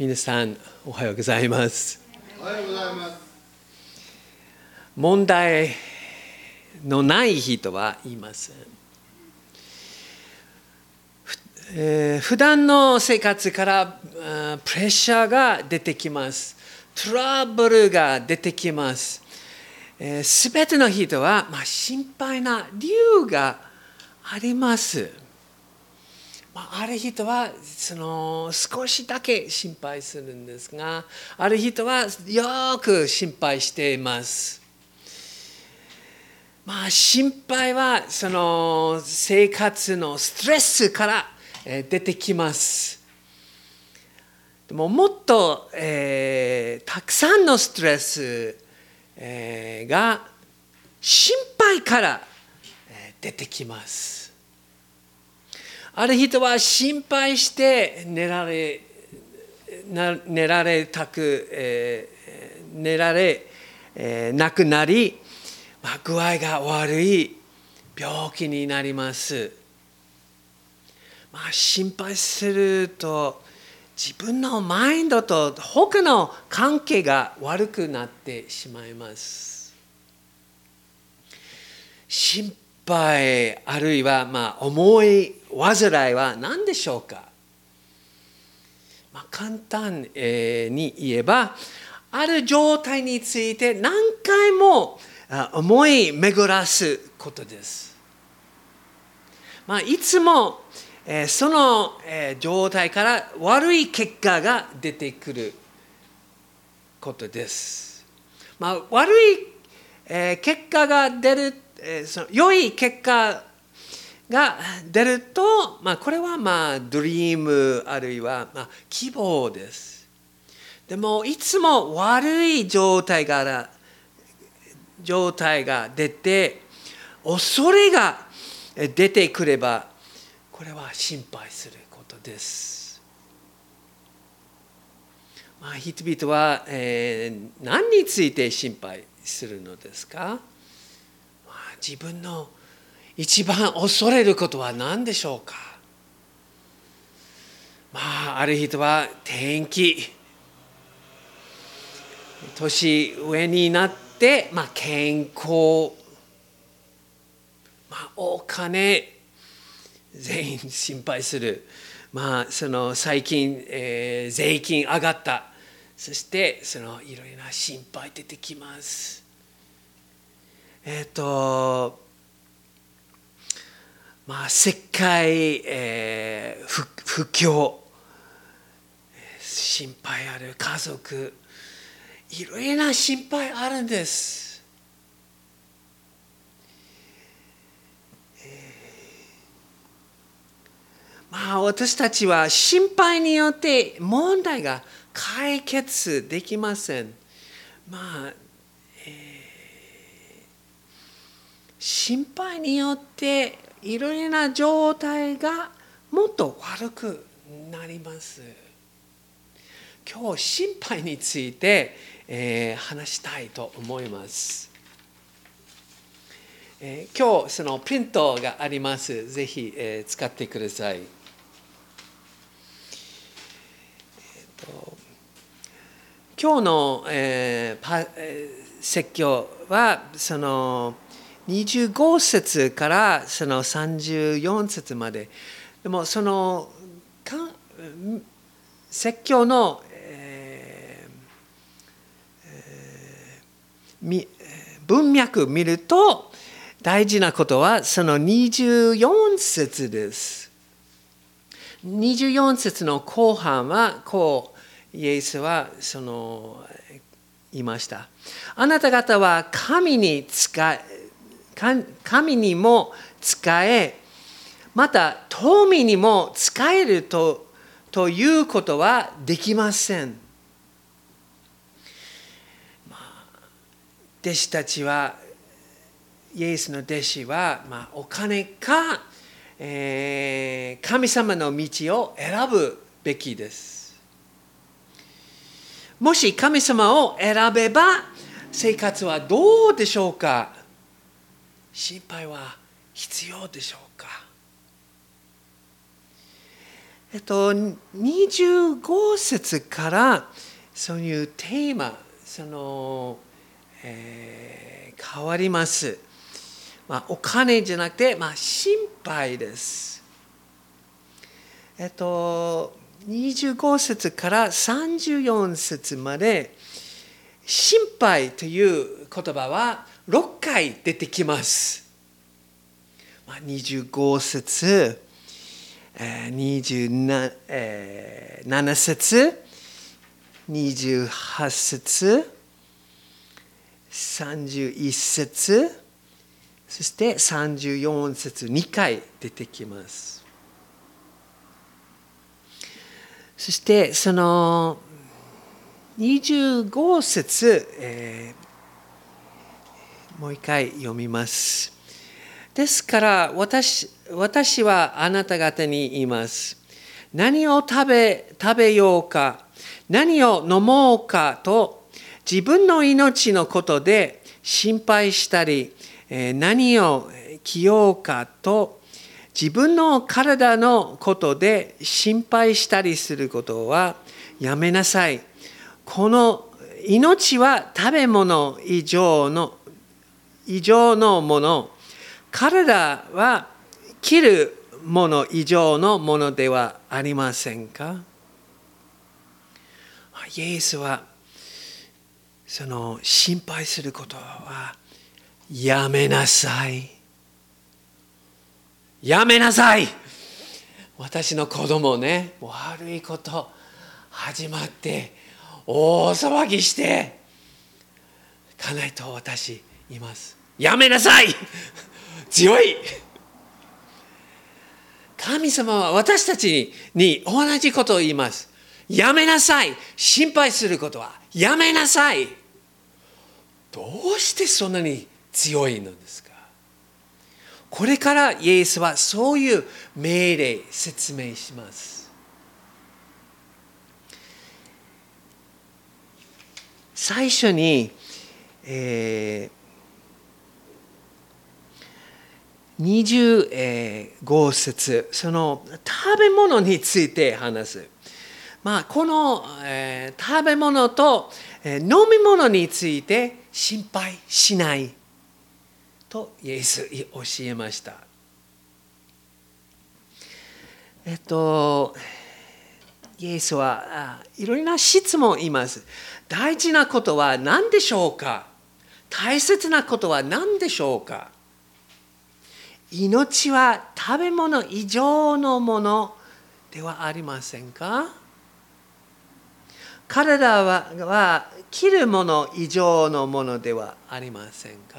皆さんおはようございます。おはようございます。問題のない人はいません。普段の生活からプレッシャーが出てきます。トラブルが出てきます。すべての人は、心配な理由があります。ある人は少しだけ心配するんですが、ある人はよく心配しています。心配は生活のストレスから出てきます。でももっと、たくさんのストレスが心配から出てきます。ある人は心配して寝られなくなり、具合が悪い病気になります。心配すると自分のマインドと他の関係が悪くなってしまいます。心配あるいは思い煩いは何でしょうか。簡単に言えば、ある状態について何回も思い巡らすことです。いつもその状態から悪い結果が出てくることです。悪い結果が出る、良い結果が出ると、これはドリームあるいは希望です。でもいつも悪い状態が出て、恐れが出てくれば、これは心配することです。人々は、何について心配するのですか。自分の一番恐れることは何でしょうか。ある人は天気、年上になって、健康、お金、全員心配する。最近、税金上がった。そしていろいろな心配出てきます。世界、不況、心配ある家族、いろいろな心配あるんです。私たちは心配によって問題が解決できません。心配によっていろいろな状態がもっと悪くなります。今日心配について、話したいと思います。今日プリントがあります。ぜひ、使ってください。今日の、説教は25節から34節まで。でも説教の、文脈を見ると大事なことは24節です。24節の後半はこうイエスは言いました。あなた方は神にも使え、また富にも使える ということはできません。イエスの弟子は、お金か、神様の道を選ぶべきです。もし神様を選べば生活はどうでしょうか。心配は必要でしょうか。25節からそういうテーマ変わります。お金じゃなくて、心配です。25節から34節まで、心配という言葉は6回出てきます。25節、27節、28節、31節、そして34節、2回出てきます。そしてその25節、もう一回読みます。ですから私はあなた方に言います。何を食べようか、何を飲もうかと、自分の命のことで心配したり、何を着ようかと、自分の体のことで心配したりすることはやめなさい。この命は食べ物以上のもの、体は着るもの以上のものではありませんか。イエスはその心配することはやめなさい。やめなさい。私の子供ね、悪いこと始まって大騒ぎして家内と私います。やめなさい。強い神様は私たちに同じことを言います。やめなさい。心配することはやめなさい。どうしてそんなに強いのですか。これからイエスはそういう命令説明します。最初に、25節、その食べ物について話す。この、食べ物と、飲み物について心配しないとイエス教えました。イエスはいろいろな質問を言います。大事なことは何でしょうか。大切なことは何でしょうか。命は食べ物以上のものではありませんか。体は着るもの以上のものではありませんか。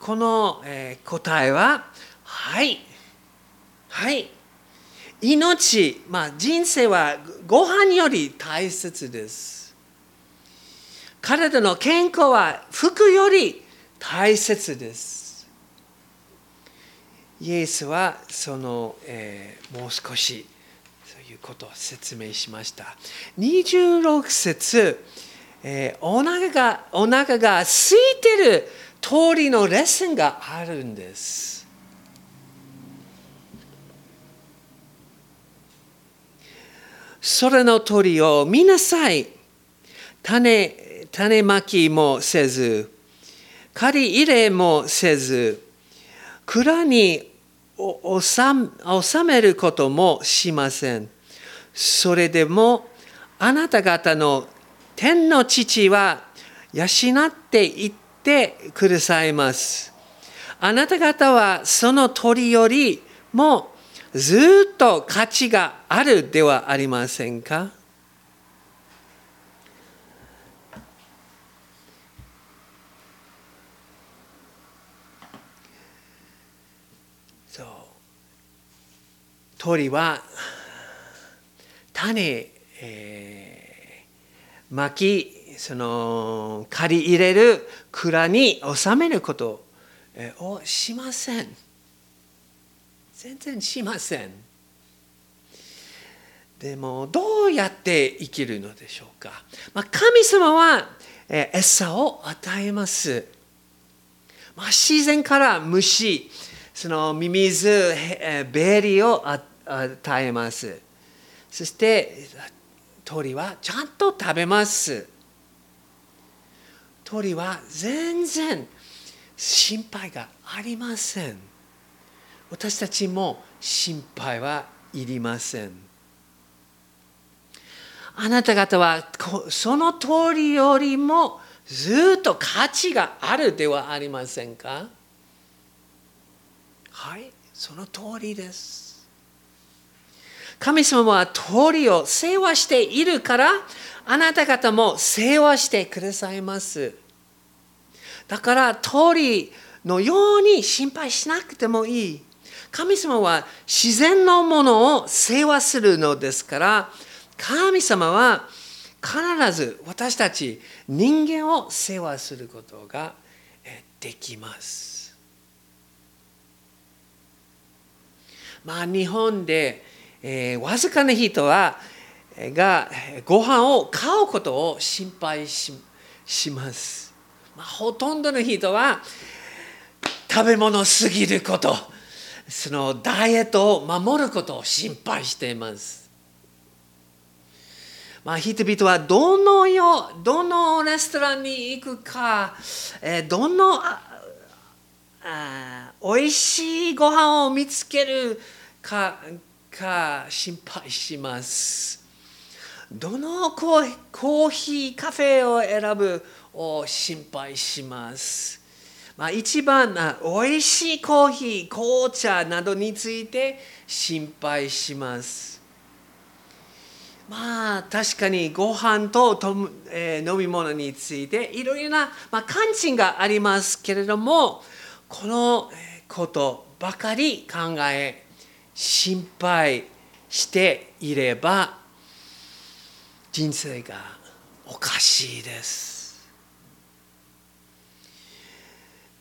この、答えははい、命、人生はご飯より大切です。体の健康は服より大切です。イエスはその、もう少しそういうことを説明しました。26節、お腹が空いてる通りのレッスンがあるんです。空の鳥を見なさい。種まきもせず、刈り入れもせず、蔵に収めることもしません。それでもあなた方の天の父は養っていってくださいます。あなた方はその鳥よりもずっと価値があるではありませんか。鳥は種、まき、刈り入れる蔵に収めることをしません。全然しません。でもどうやって生きるのでしょうか。神様は餌を与えます。自然から虫、ミミズ、ベリーを耐えます。そして鳥はちゃんと食べます。鳥は全然心配がありません。私たちも心配はいりません。あなた方はその鳥よりもずっと価値があるではありませんか？はい、その通りです。神様は鳥を世話しているから、あなた方も世話してくださいます。だから鳥のように心配しなくてもいい。神様は自然のものを世話するのですから、神様は必ず私たち人間を世話することができます。まあ、日本で、わずかな人がご飯を買うことを心配します。まあ、ほとんどの人は食べ物すぎること、そのダイエットを守ることを心配しています。まあ、人々はどのレストランに行くか、どのおいしいご飯を見つけるか心配します。どのコーヒー、カフェを選ぶを心配します。まあ、一番おいしいコーヒー、紅茶などについて心配します。まあ確かにご飯と飲み物についていろいろな、まあ、関心がありますけれども、このことばかり考え、心配していれば、人生がおかしいです。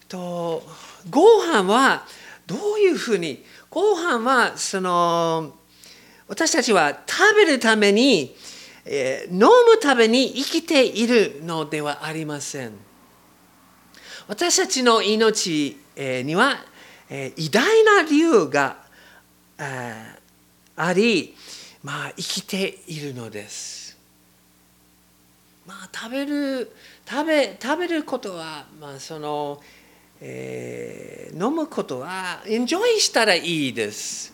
ご飯はどういうふうに、ご飯は私たちは食べるために、飲むために生きているのではありません。私たちの命には偉大な理由があり、まあ、生きているのです。まあ、食べることは、まあ飲むことはエンジョイしたらいいです。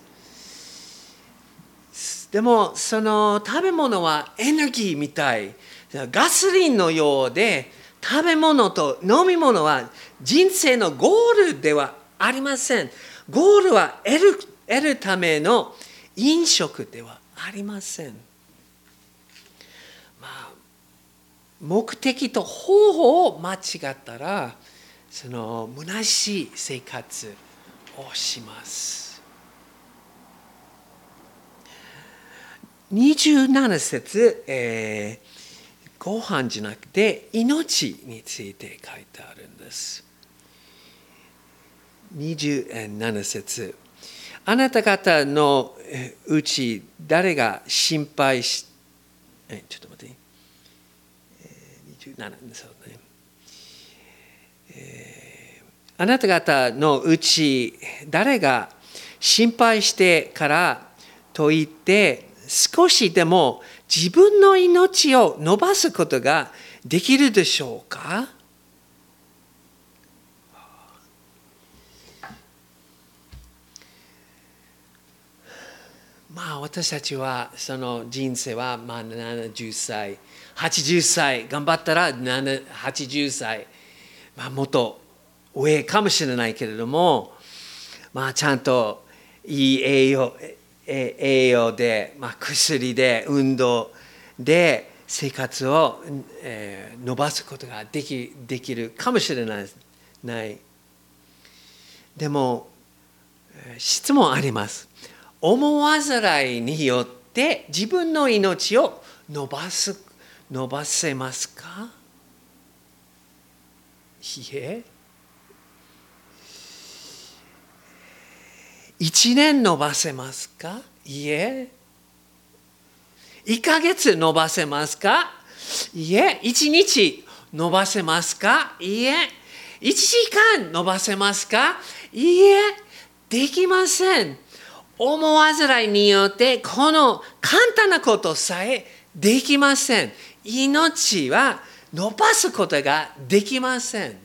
でもその食べ物はエネルギーみたい、ガソリンのようで、食べ物と飲み物は人生のゴールではありません。ゴールは得るための飲食ではありません。まあ、目的と方法を間違ったら、虚しい生活をします。27節、ご飯じゃなくて命について書いてあるんです。27節。あなた方のうち誰が心配し、ちょっと待って。27そうね。あなた方のうち誰が心配してからといって少しでも自分の命を伸ばすことができるでしょうか？まあ私たちはその人生はまあ70歳、80歳、頑張ったら80歳、まあもっと上かもしれないけれども、まあちゃんといい栄養で、まあ、薬で運動で生活を、伸ばすことができるかもしれない。でも質問あります。思わざらいによって自分の命を伸ばせますか？いえ。1年伸ばせますか？いえ。1ヶ月伸ばせますか？いえ。1日伸ばせますか？いえ。1時間伸ばせますか？いえ。できません。思わずらいによってこの簡単なことさえできません。命は伸ばすことができません。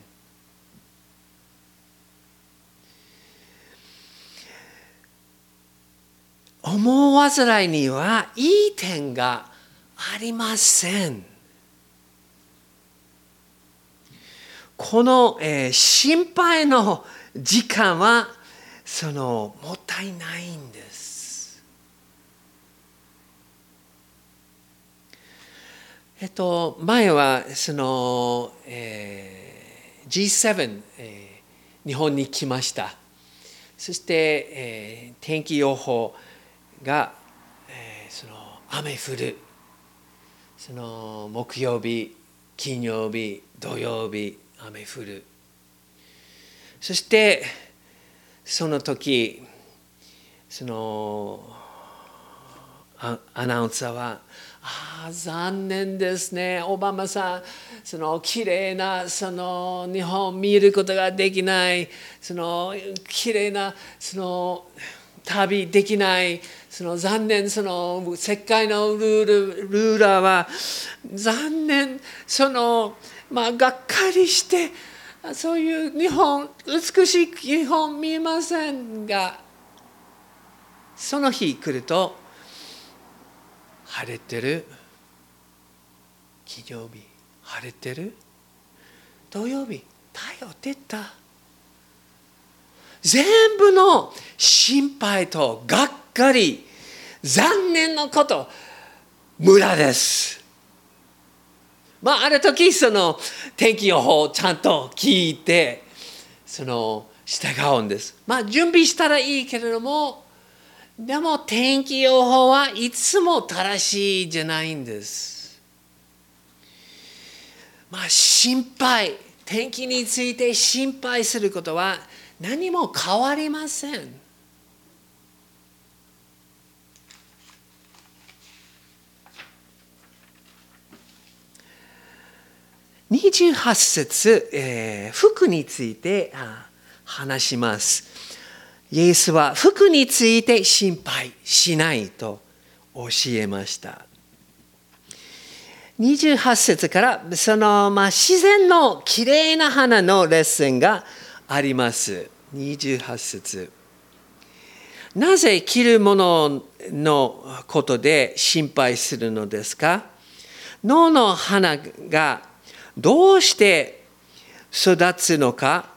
思わずらいにはいい点がありません。この、心配の時間はもったいないんです。前はG7、日本に来ました。そして、天気予報が、雨降る。木曜日、金曜日、土曜日、雨降る。そしてその時アナウンサーは残念ですね、オバマさんきれいな日本を見ることができない、きれいな旅できない、残念、世界のルーラーは残念、がっかりして、そういう日本、美しい日本見えませんが、その日来ると晴れてる、金曜日晴れてる、土曜日太陽出た、全部の心配とがっかり、残念なこと、無駄です。ある時天気予報をちゃんと聞いて従うんです。準備したらいいけれども、でも天気予報はいつも正しいじゃないんです。心配、天気について心配することは何も変わりません。28節、服について話します。イエスは服について心配しないと教えました。28節から自然のきれいな花のレッスンがあります。28節。なぜ着るもののことで心配するのですか？野の花がどうして育つのか、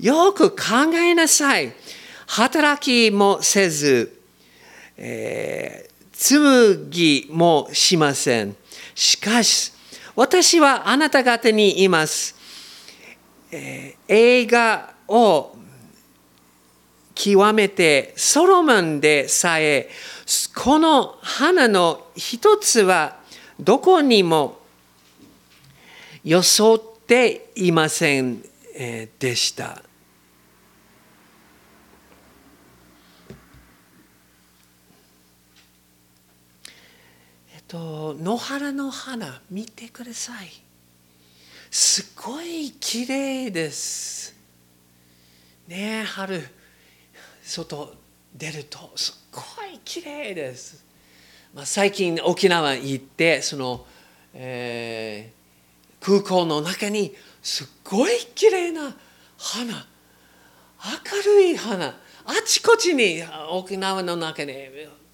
よく考えなさい。働きもせず、紡ぎもしません。しかし、私はあなた方に言います。栄華を極めてソロモンでさえ、この花の一つはどこにも装っていませんでした。野原の花見てください。すごいきれいです。ねえ、春外出るとすごいきれいです。最近沖縄行って空港の中にすっごいきれいな花、明るい花、あちこちに沖縄の中に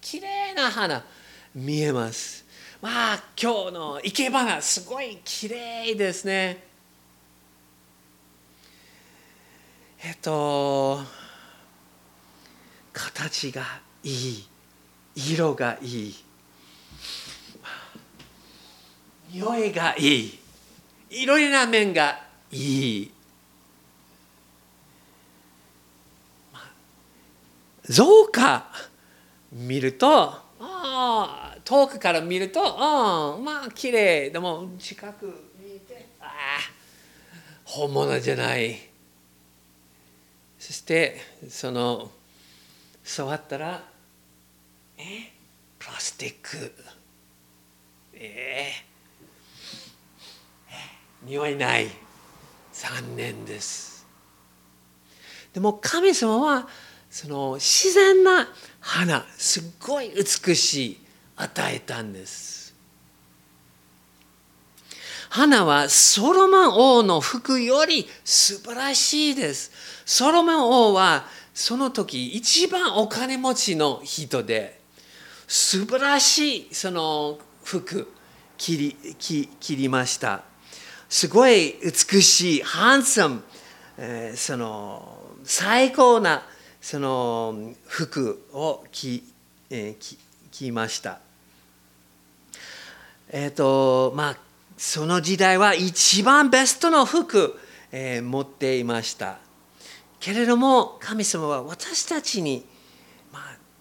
きれいな花見えます。今日の生け花すごいきれいですね。形がいい、色がいい、匂いがいい。いろいろな面がいい。造花見ると、遠くから見ると、綺麗。でも近く見て、本物じゃない。そして触ったら、プラスチック。匂いない、残念です。でも神様はその自然な花、すっごい美しい、与えたんです。花はソロモン王の服より素晴らしいです。ソロモン王はその時一番お金持ちの人で、素晴らしいその服切りました。すごい美しい、ハンサム、その最高なその服を着ました。その時代は一番ベストの服、持っていました。けれども神様は私たちに、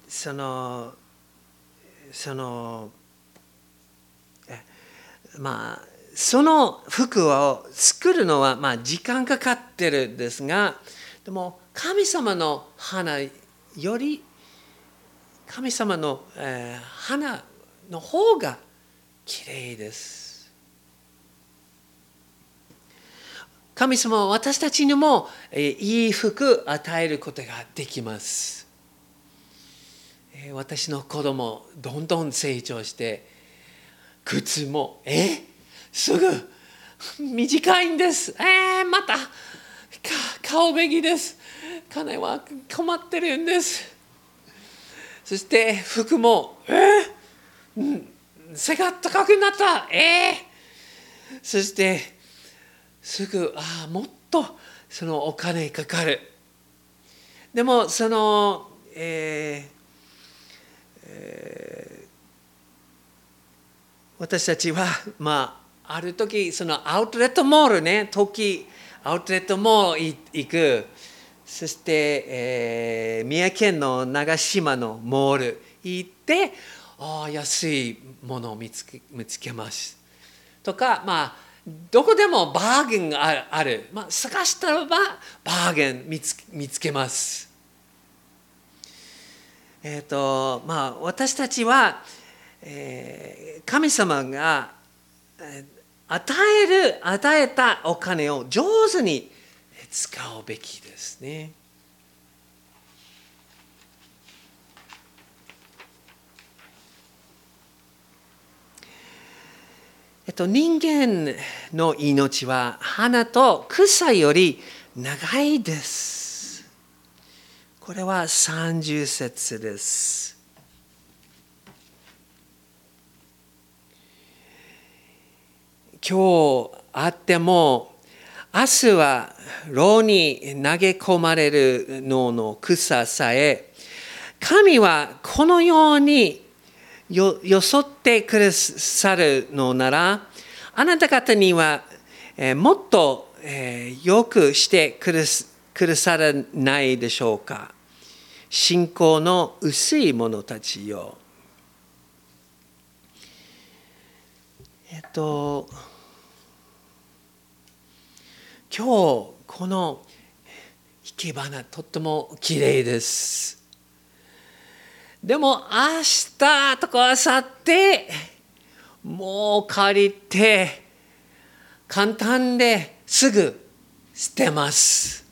その服を作るのは、時間かかってるんですが、でも神様の花より神様の、花の方がきれいです。神様は私たちにも、いい服を与えることができます。私の子供どんどん成長して、靴もすぐ短いんです。また買うべきです。金は困ってるんです。そして服も背が高くなった。そしてすぐもっとそのお金かかる。でもその、私たちはある時そのアウトレットモールね、アウトレットモール行く。そして、三重県の長島のモール行って、安いものを見つけます。とか、どこでもバーゲンがある。探したらばバーゲン見つけます。私たちは、神様が与えたお金を上手に使うべきですね。人間の命は花と草より長いです。これは30節です。今日あっても明日は炉に投げ込まれるのの草さえ、神はこのようによそってくださるのなら、あなた方にはもっとよくしてくださらないでしょうか、信仰の薄い者たちよ。今日この生け花とってもきれいです。でも明日とか明後日もう借りて簡単ですぐ捨てます。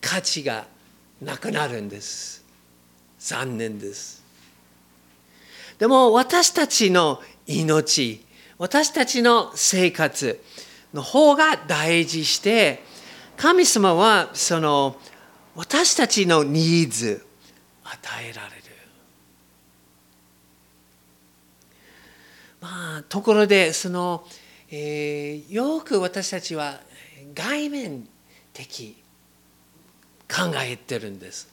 価値がなくなるんです。残念です。でも私たちの命、私たちの生活の方が大事して、神様はその私たちのニーズ与えられる。ところでその、よく私たちは外面的考えてるんです。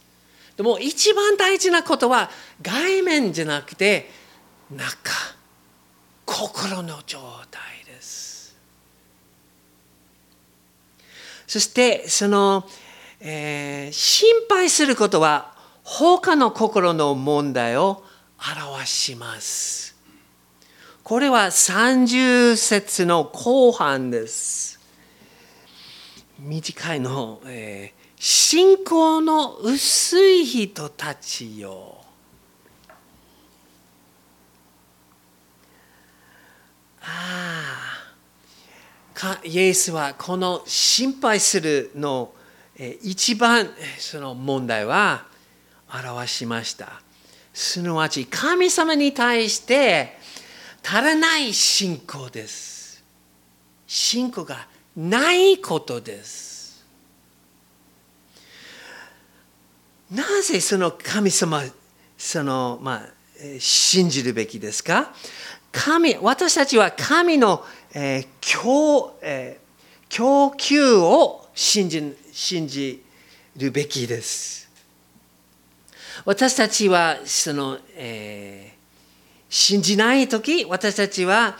でも一番大事なことは外面じゃなくて中、心の状態です。そしてその、心配することは他の心の問題を表します。これは30節の後半です。短いの、信仰の薄い人たちよ。イエスはこの心配するの、一番その問題は表しました。すなわち神様に対して足らない信仰です。信仰がないことです。なぜその神様信じるべきですか？私たちは神の、供給を信じるべきです。私たちは信じないとき、私たちは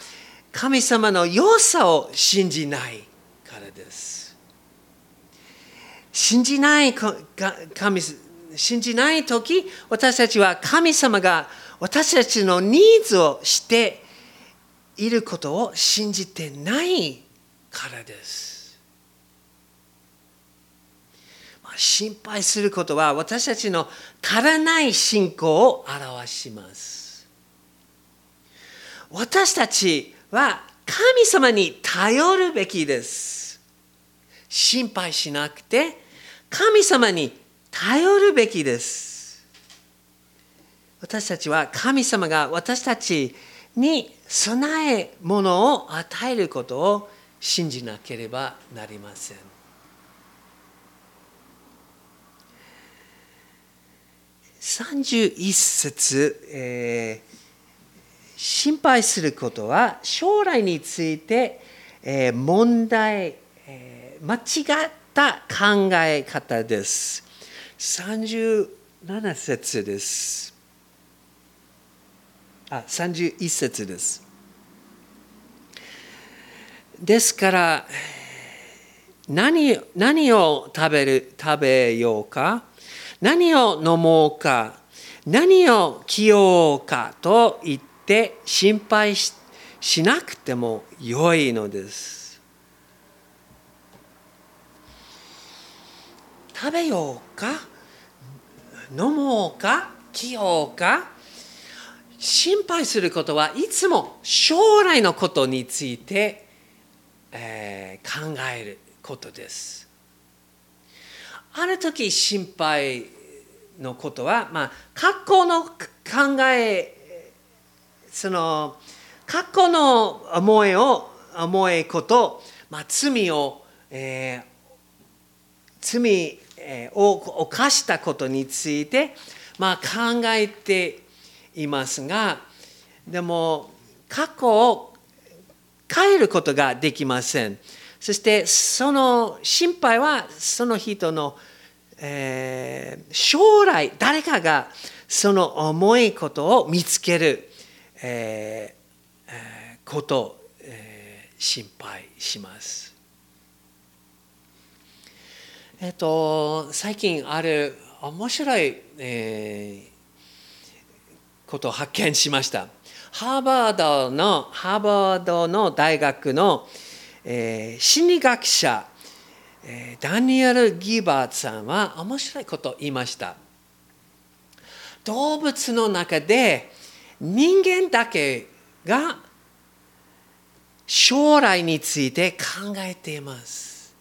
神様の良さを信じないからです。信じないとき、私たちは神様が私たちのニーズをしていることを信じてないからです。心配することは私たちの足らない信仰を表します。私たちは神様に頼るべきです。心配しなくて神様に頼るべきです。私たちは神様が私たちに備え物を与えることを信じなければなりません。31節、心配することは将来について、間違った考え方です。37節です。31節です。ですから、何を食べようか、何を飲もうか、何を着ようかと言って心配 しなくてもよいのです。食べようか、飲もうか、着ようか、心配することはいつも将来のことについて、考えることです。ある時心配のことは、格好の考え、格好の思いこと、罪を犯したことについて、考えていますが、でも過去を変えることができません。そしてその心配はその人の、将来誰かがその重いことを見つける、ことを、心配します。最近ある面白い、ことを発見しました。ハーバードの大学の、心理学者、ダニエル・ギバーさんは面白いことを言いました。動物の中で人間だけが将来について考えています。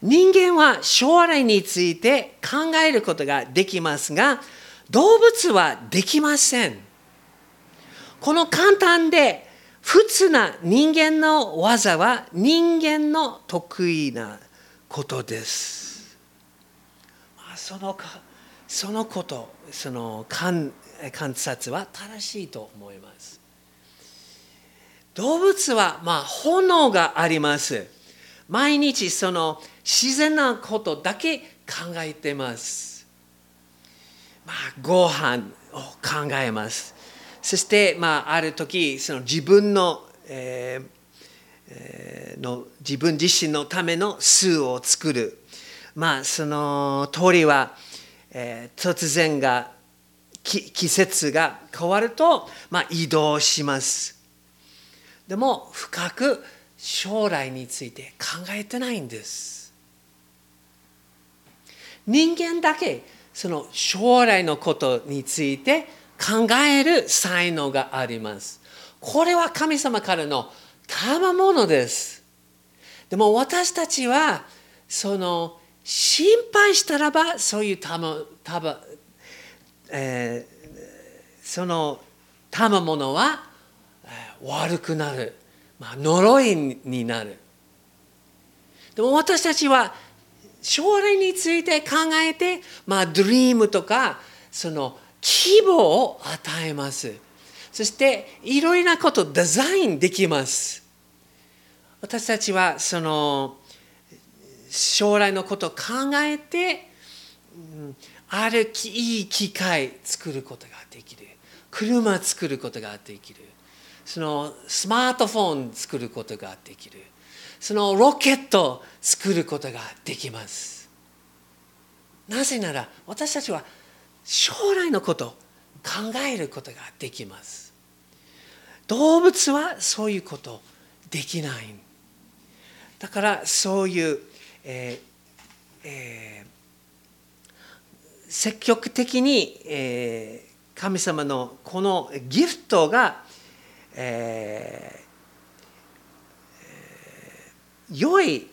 人間は将来について考えることができますが、動物はできません。この簡単で普通な人間の技は人間の得意なことです。観察は正しいと思います。動物は本能があります。毎日その自然なことだけ考えています。ご飯を考えます。そして、ある時その自分自身のための巣を作る。その鳥は、突然季節が変わると、移動します。でも深く将来について考えてないんです。人間だけその将来のことについて考える才能があります。これは神様からの賜物です。でも私たちはその心配したらば、そういうその賜物は悪くなる、呪いになる。でも私たちは将来について考えて、ドリームとかその希望を与えます。そしていろいろなことをデザインできます。私たちはその将来のことを考えて、あるいい機械作ることができる。車作ることができる。そのスマートフォン作ることができる。そのロケット作ることができます。なぜなら私たちは将来のことを考えることができます。動物はそういうことできない。だからそういう、積極的に、神様のこのギフトが、良い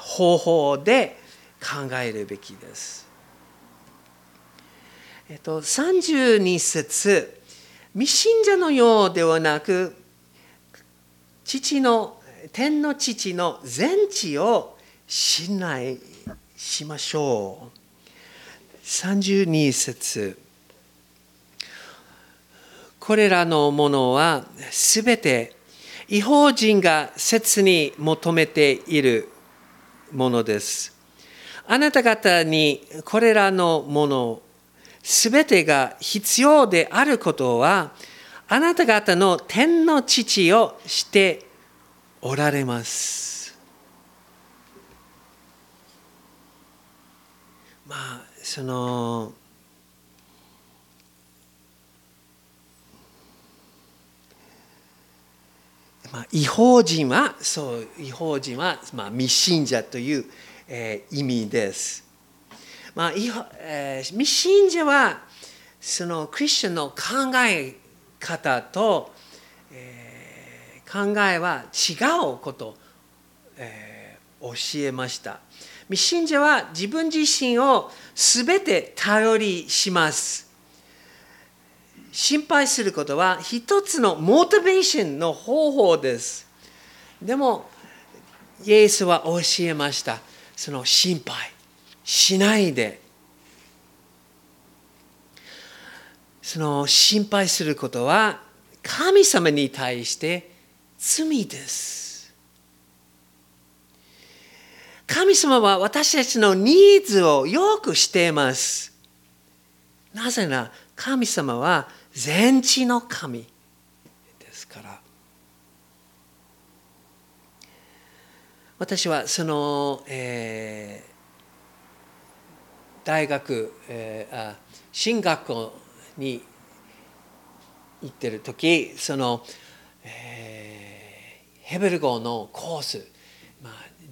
方法で考えるべきです。32節、未信者のようではなく、天の父の全知を信頼しましょう。32節、これらのものはすべて異邦人が切に求めているものです。あなた方にこれらのものすべてが必要であることは、あなた方の天の父をしておられます。その異邦人は未信者という、意味です。未信者はそのクリスチャンの考え方と、考えは違うことを、教えました。未信者は自分自身をすべて頼りします。心配することは一つのモチベーションの方法です。でも、イエスは教えました。その心配しないで。その心配することは神様に対して罪です。神様は私たちのニーズをよく知っています。なぜなら神様は全知の神ですから。私はその、進学校に行ってる時、その、ヘブル語のコース、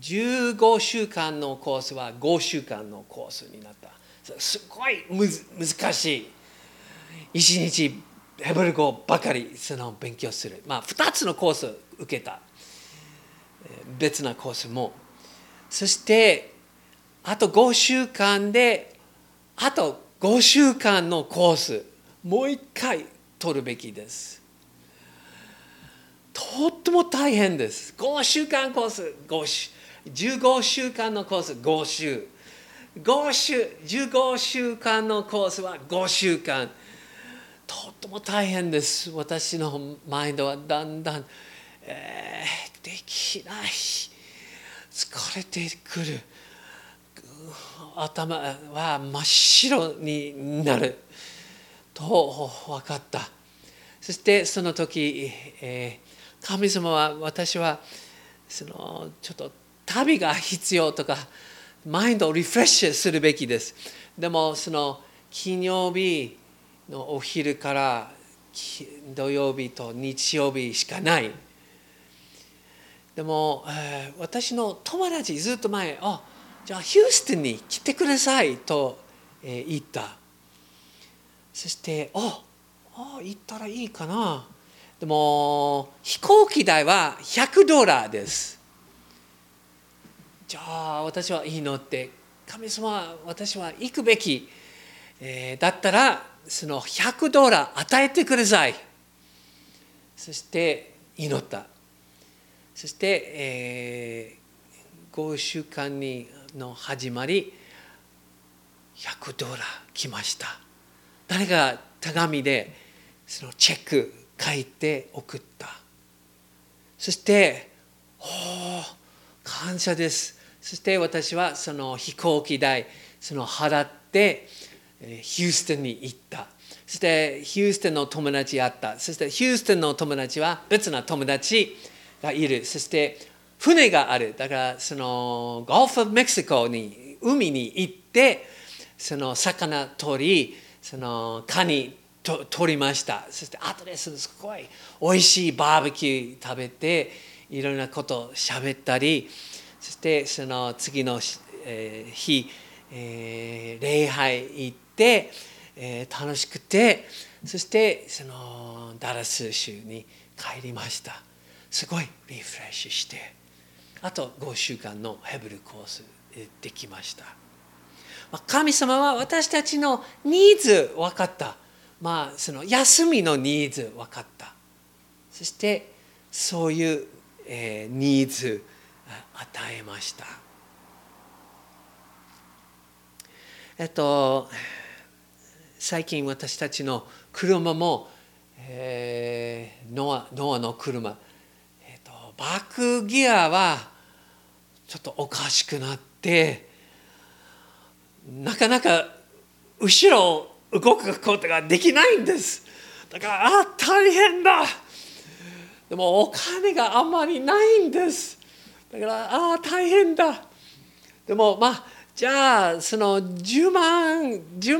15週間のコースは5週間のコースになった。すごい難しい。1日ヘブル語ばかりその勉強する。2つのコースを受けた。別なコースも。そしてあと5週間で、あと5週間のコース、もう一回取るべきです。とっても大変です。5週間コース、15週間のコース、5週。15週間のコースは5週間。とっても大変です。私のマインドはだんだん、できない。疲れてくる。頭は真っ白になると分かった。そしてその時、神様は私はそのちょっと旅が必要とかマインドをリフレッシュするべきです。でもその金曜日のお昼から土曜日と日曜日しかない。でも、私の友達ずっと前、じゃあヒューストンに来てくださいと言った。そして、行ったらいいかな。でも、飛行機代は$100です。じゃあ、私はいいのって神様、私は行くべき、だったらその$100与えてください。そして祈った。そして、5週間の始まり$100来ました。誰か手紙でそのチェック書いて送った。そして感謝です。そして私はその飛行機代その払ってヒューストンに行った。そしてヒューストンの友達会った。そしてヒューストンの友達は別な友達がいる。そして船がある。だからそのゴルフ・オブ・メキシコに海に行ってその魚取りそのカニ取りました。そして後ですごいおいしいバーベキュー食べていろんなことを喋ったり、そしてその次の日、礼拝行って、楽しくて、そしてそのダラス州に帰りました。すごいリフレッシュして、あと5週間のヘブルコースできました。神様は私たちのニーズ分かった。その休みのニーズ分かった。そしてそういうニーズ与えました。最近私たちの車も、ノアの車、バックギアはちょっとおかしくなってなかなか後ろを動くことができないんです。だから大変だ。でもお金があんまりないんです。だから大変だ。でもじゃあその10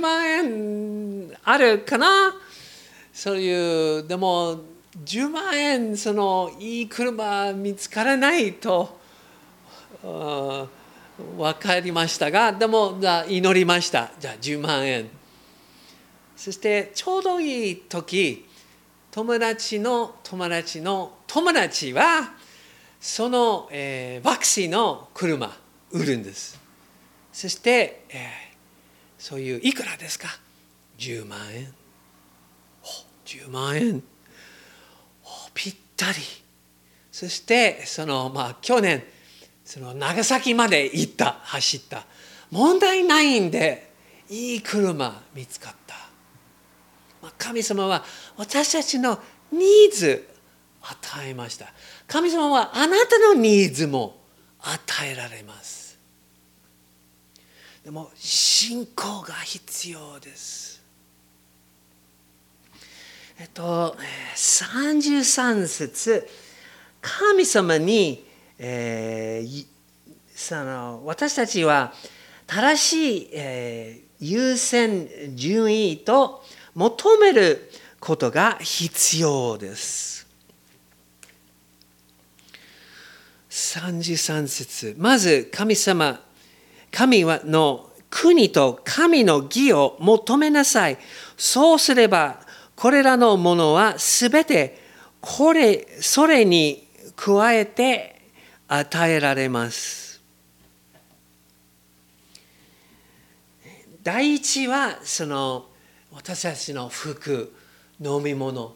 万円あるかな。そういうでも10万円そのいい車見つからないと分かりましたが、でも祈りました。じゃあ10万円。そしてちょうどいい時、友達はその、ワクチンの車売るんです。そして、そういういくらですか？$100,000。$100,000。ぴったり。そしてその、去年その長崎まで走った。問題ないんでいい車見つかった。神様は私たちのニーズ与えました。神様はあなたのニーズも与えられます。でも信仰が必要です。33節、神様に、私たちは正しい、優先順位と求めることが必要です。33節、まず神の国と神の義を求めなさい。そうすれば、これらのものはすべてそれに加えて与えられます。第一は、私たちの服、飲み物、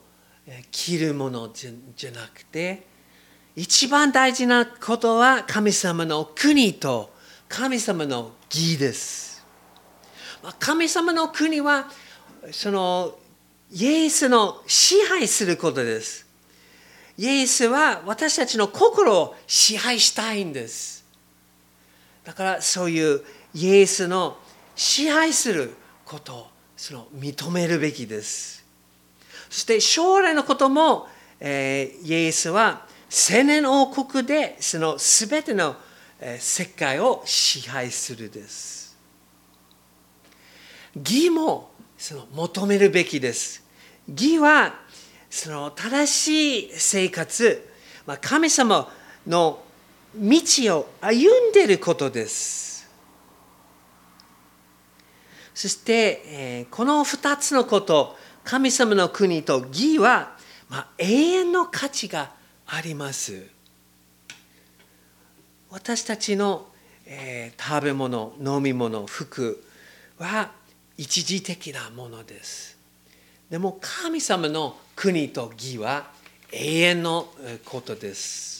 着るものじゃなくて、一番大事なことは神様の国と神様の義です。神様の国はイエスの支配することです。イエスは私たちの心を支配したいんです。だからそういうイエスの支配すること認めるべきです。そして将来のことも、イエスは千年王国ですべての世界を支配するです。義も求めるべきです。義は正しい生活、神様の道を歩んでいることです。そして、この2つのこと、神様の国と義は、永遠の価値があります。私たちの、食べ物、飲み物、服は一時的なものです。でも神様の国と義は永遠のことです。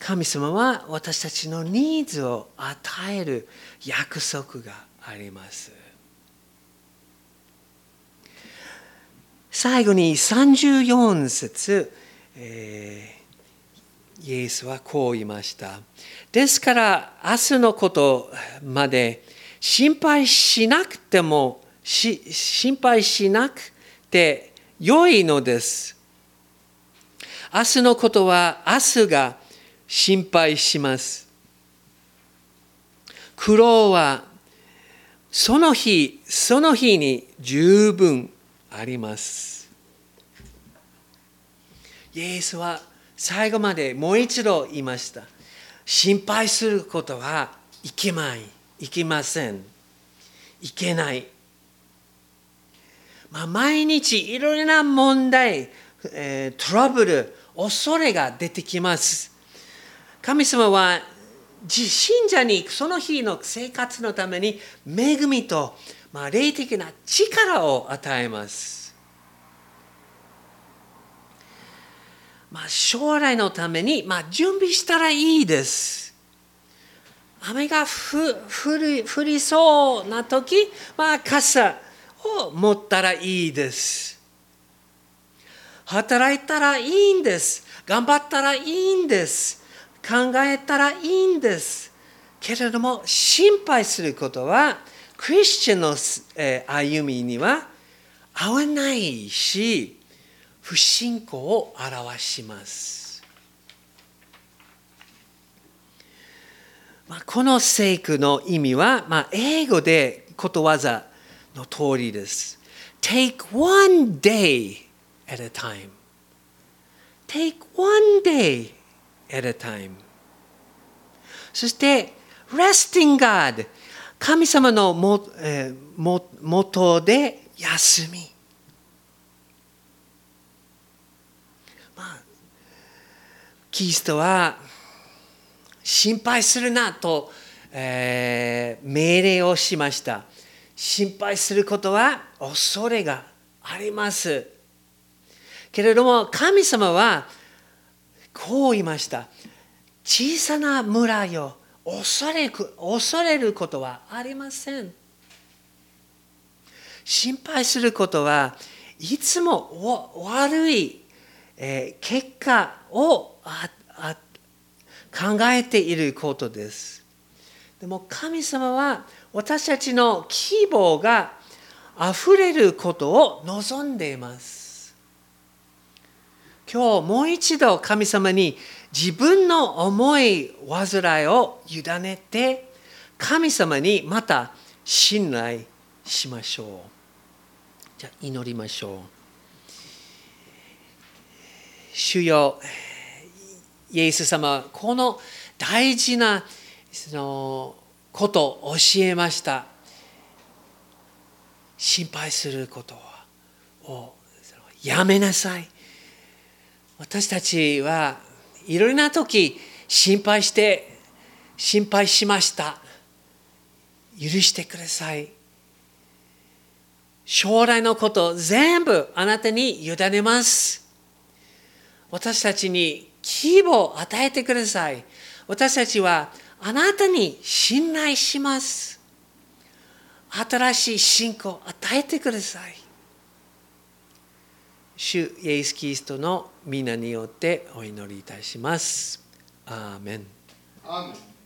神様は私たちのニーズを与える約束があります。最後に34節、イエスはこう言いました。ですから明日のことまで心配しなくてよいのです。明日のことは明日が心配します。苦労はその日その日に十分あります。イエスは最後までもう一度言いました。心配することはいけない、いけません、いけない。毎日いろいろな問題、トラブル、恐れが出てきます。神様は信者にその日の生活のために恵みと霊的な力を与えます。将来のために準備したらいいです。雨が降りそうなとき、傘を持ったらいいです。働いたらいいんです。頑張ったらいいんです。考えたらいいんです。けれども心配することはクリスチャンの歩みには合わないし、不信仰を表します。この聖句の意味は、英語でことわざの通りです。Take one day at a time. Take one day at a time. そして、Resting God.神様のもとで休み。キリストは心配するなと、命令をしました。心配することは恐れがあります。けれども神様はこう言いました。小さな村よ。恐れることはありません。心配することはいつも悪い結果を考えていることです。でも神様は私たちの希望があふれることを望んでいます。今日もう一度神様に自分の思い煩いを委ねて、神様にまた信頼しましょう。じゃあ祈りましょう。主よ、イエス様、この大事なことを教えました。心配することをやめなさい。私たちはいろいろな時心配しました。許してください。将来のこと全部あなたに委ねます。私たちに希望を与えてください。私たちはあなたに信頼します。新しい信仰を与えてください。主イエスキリストの皆によってお祈りいたします。アーメン。アーメン。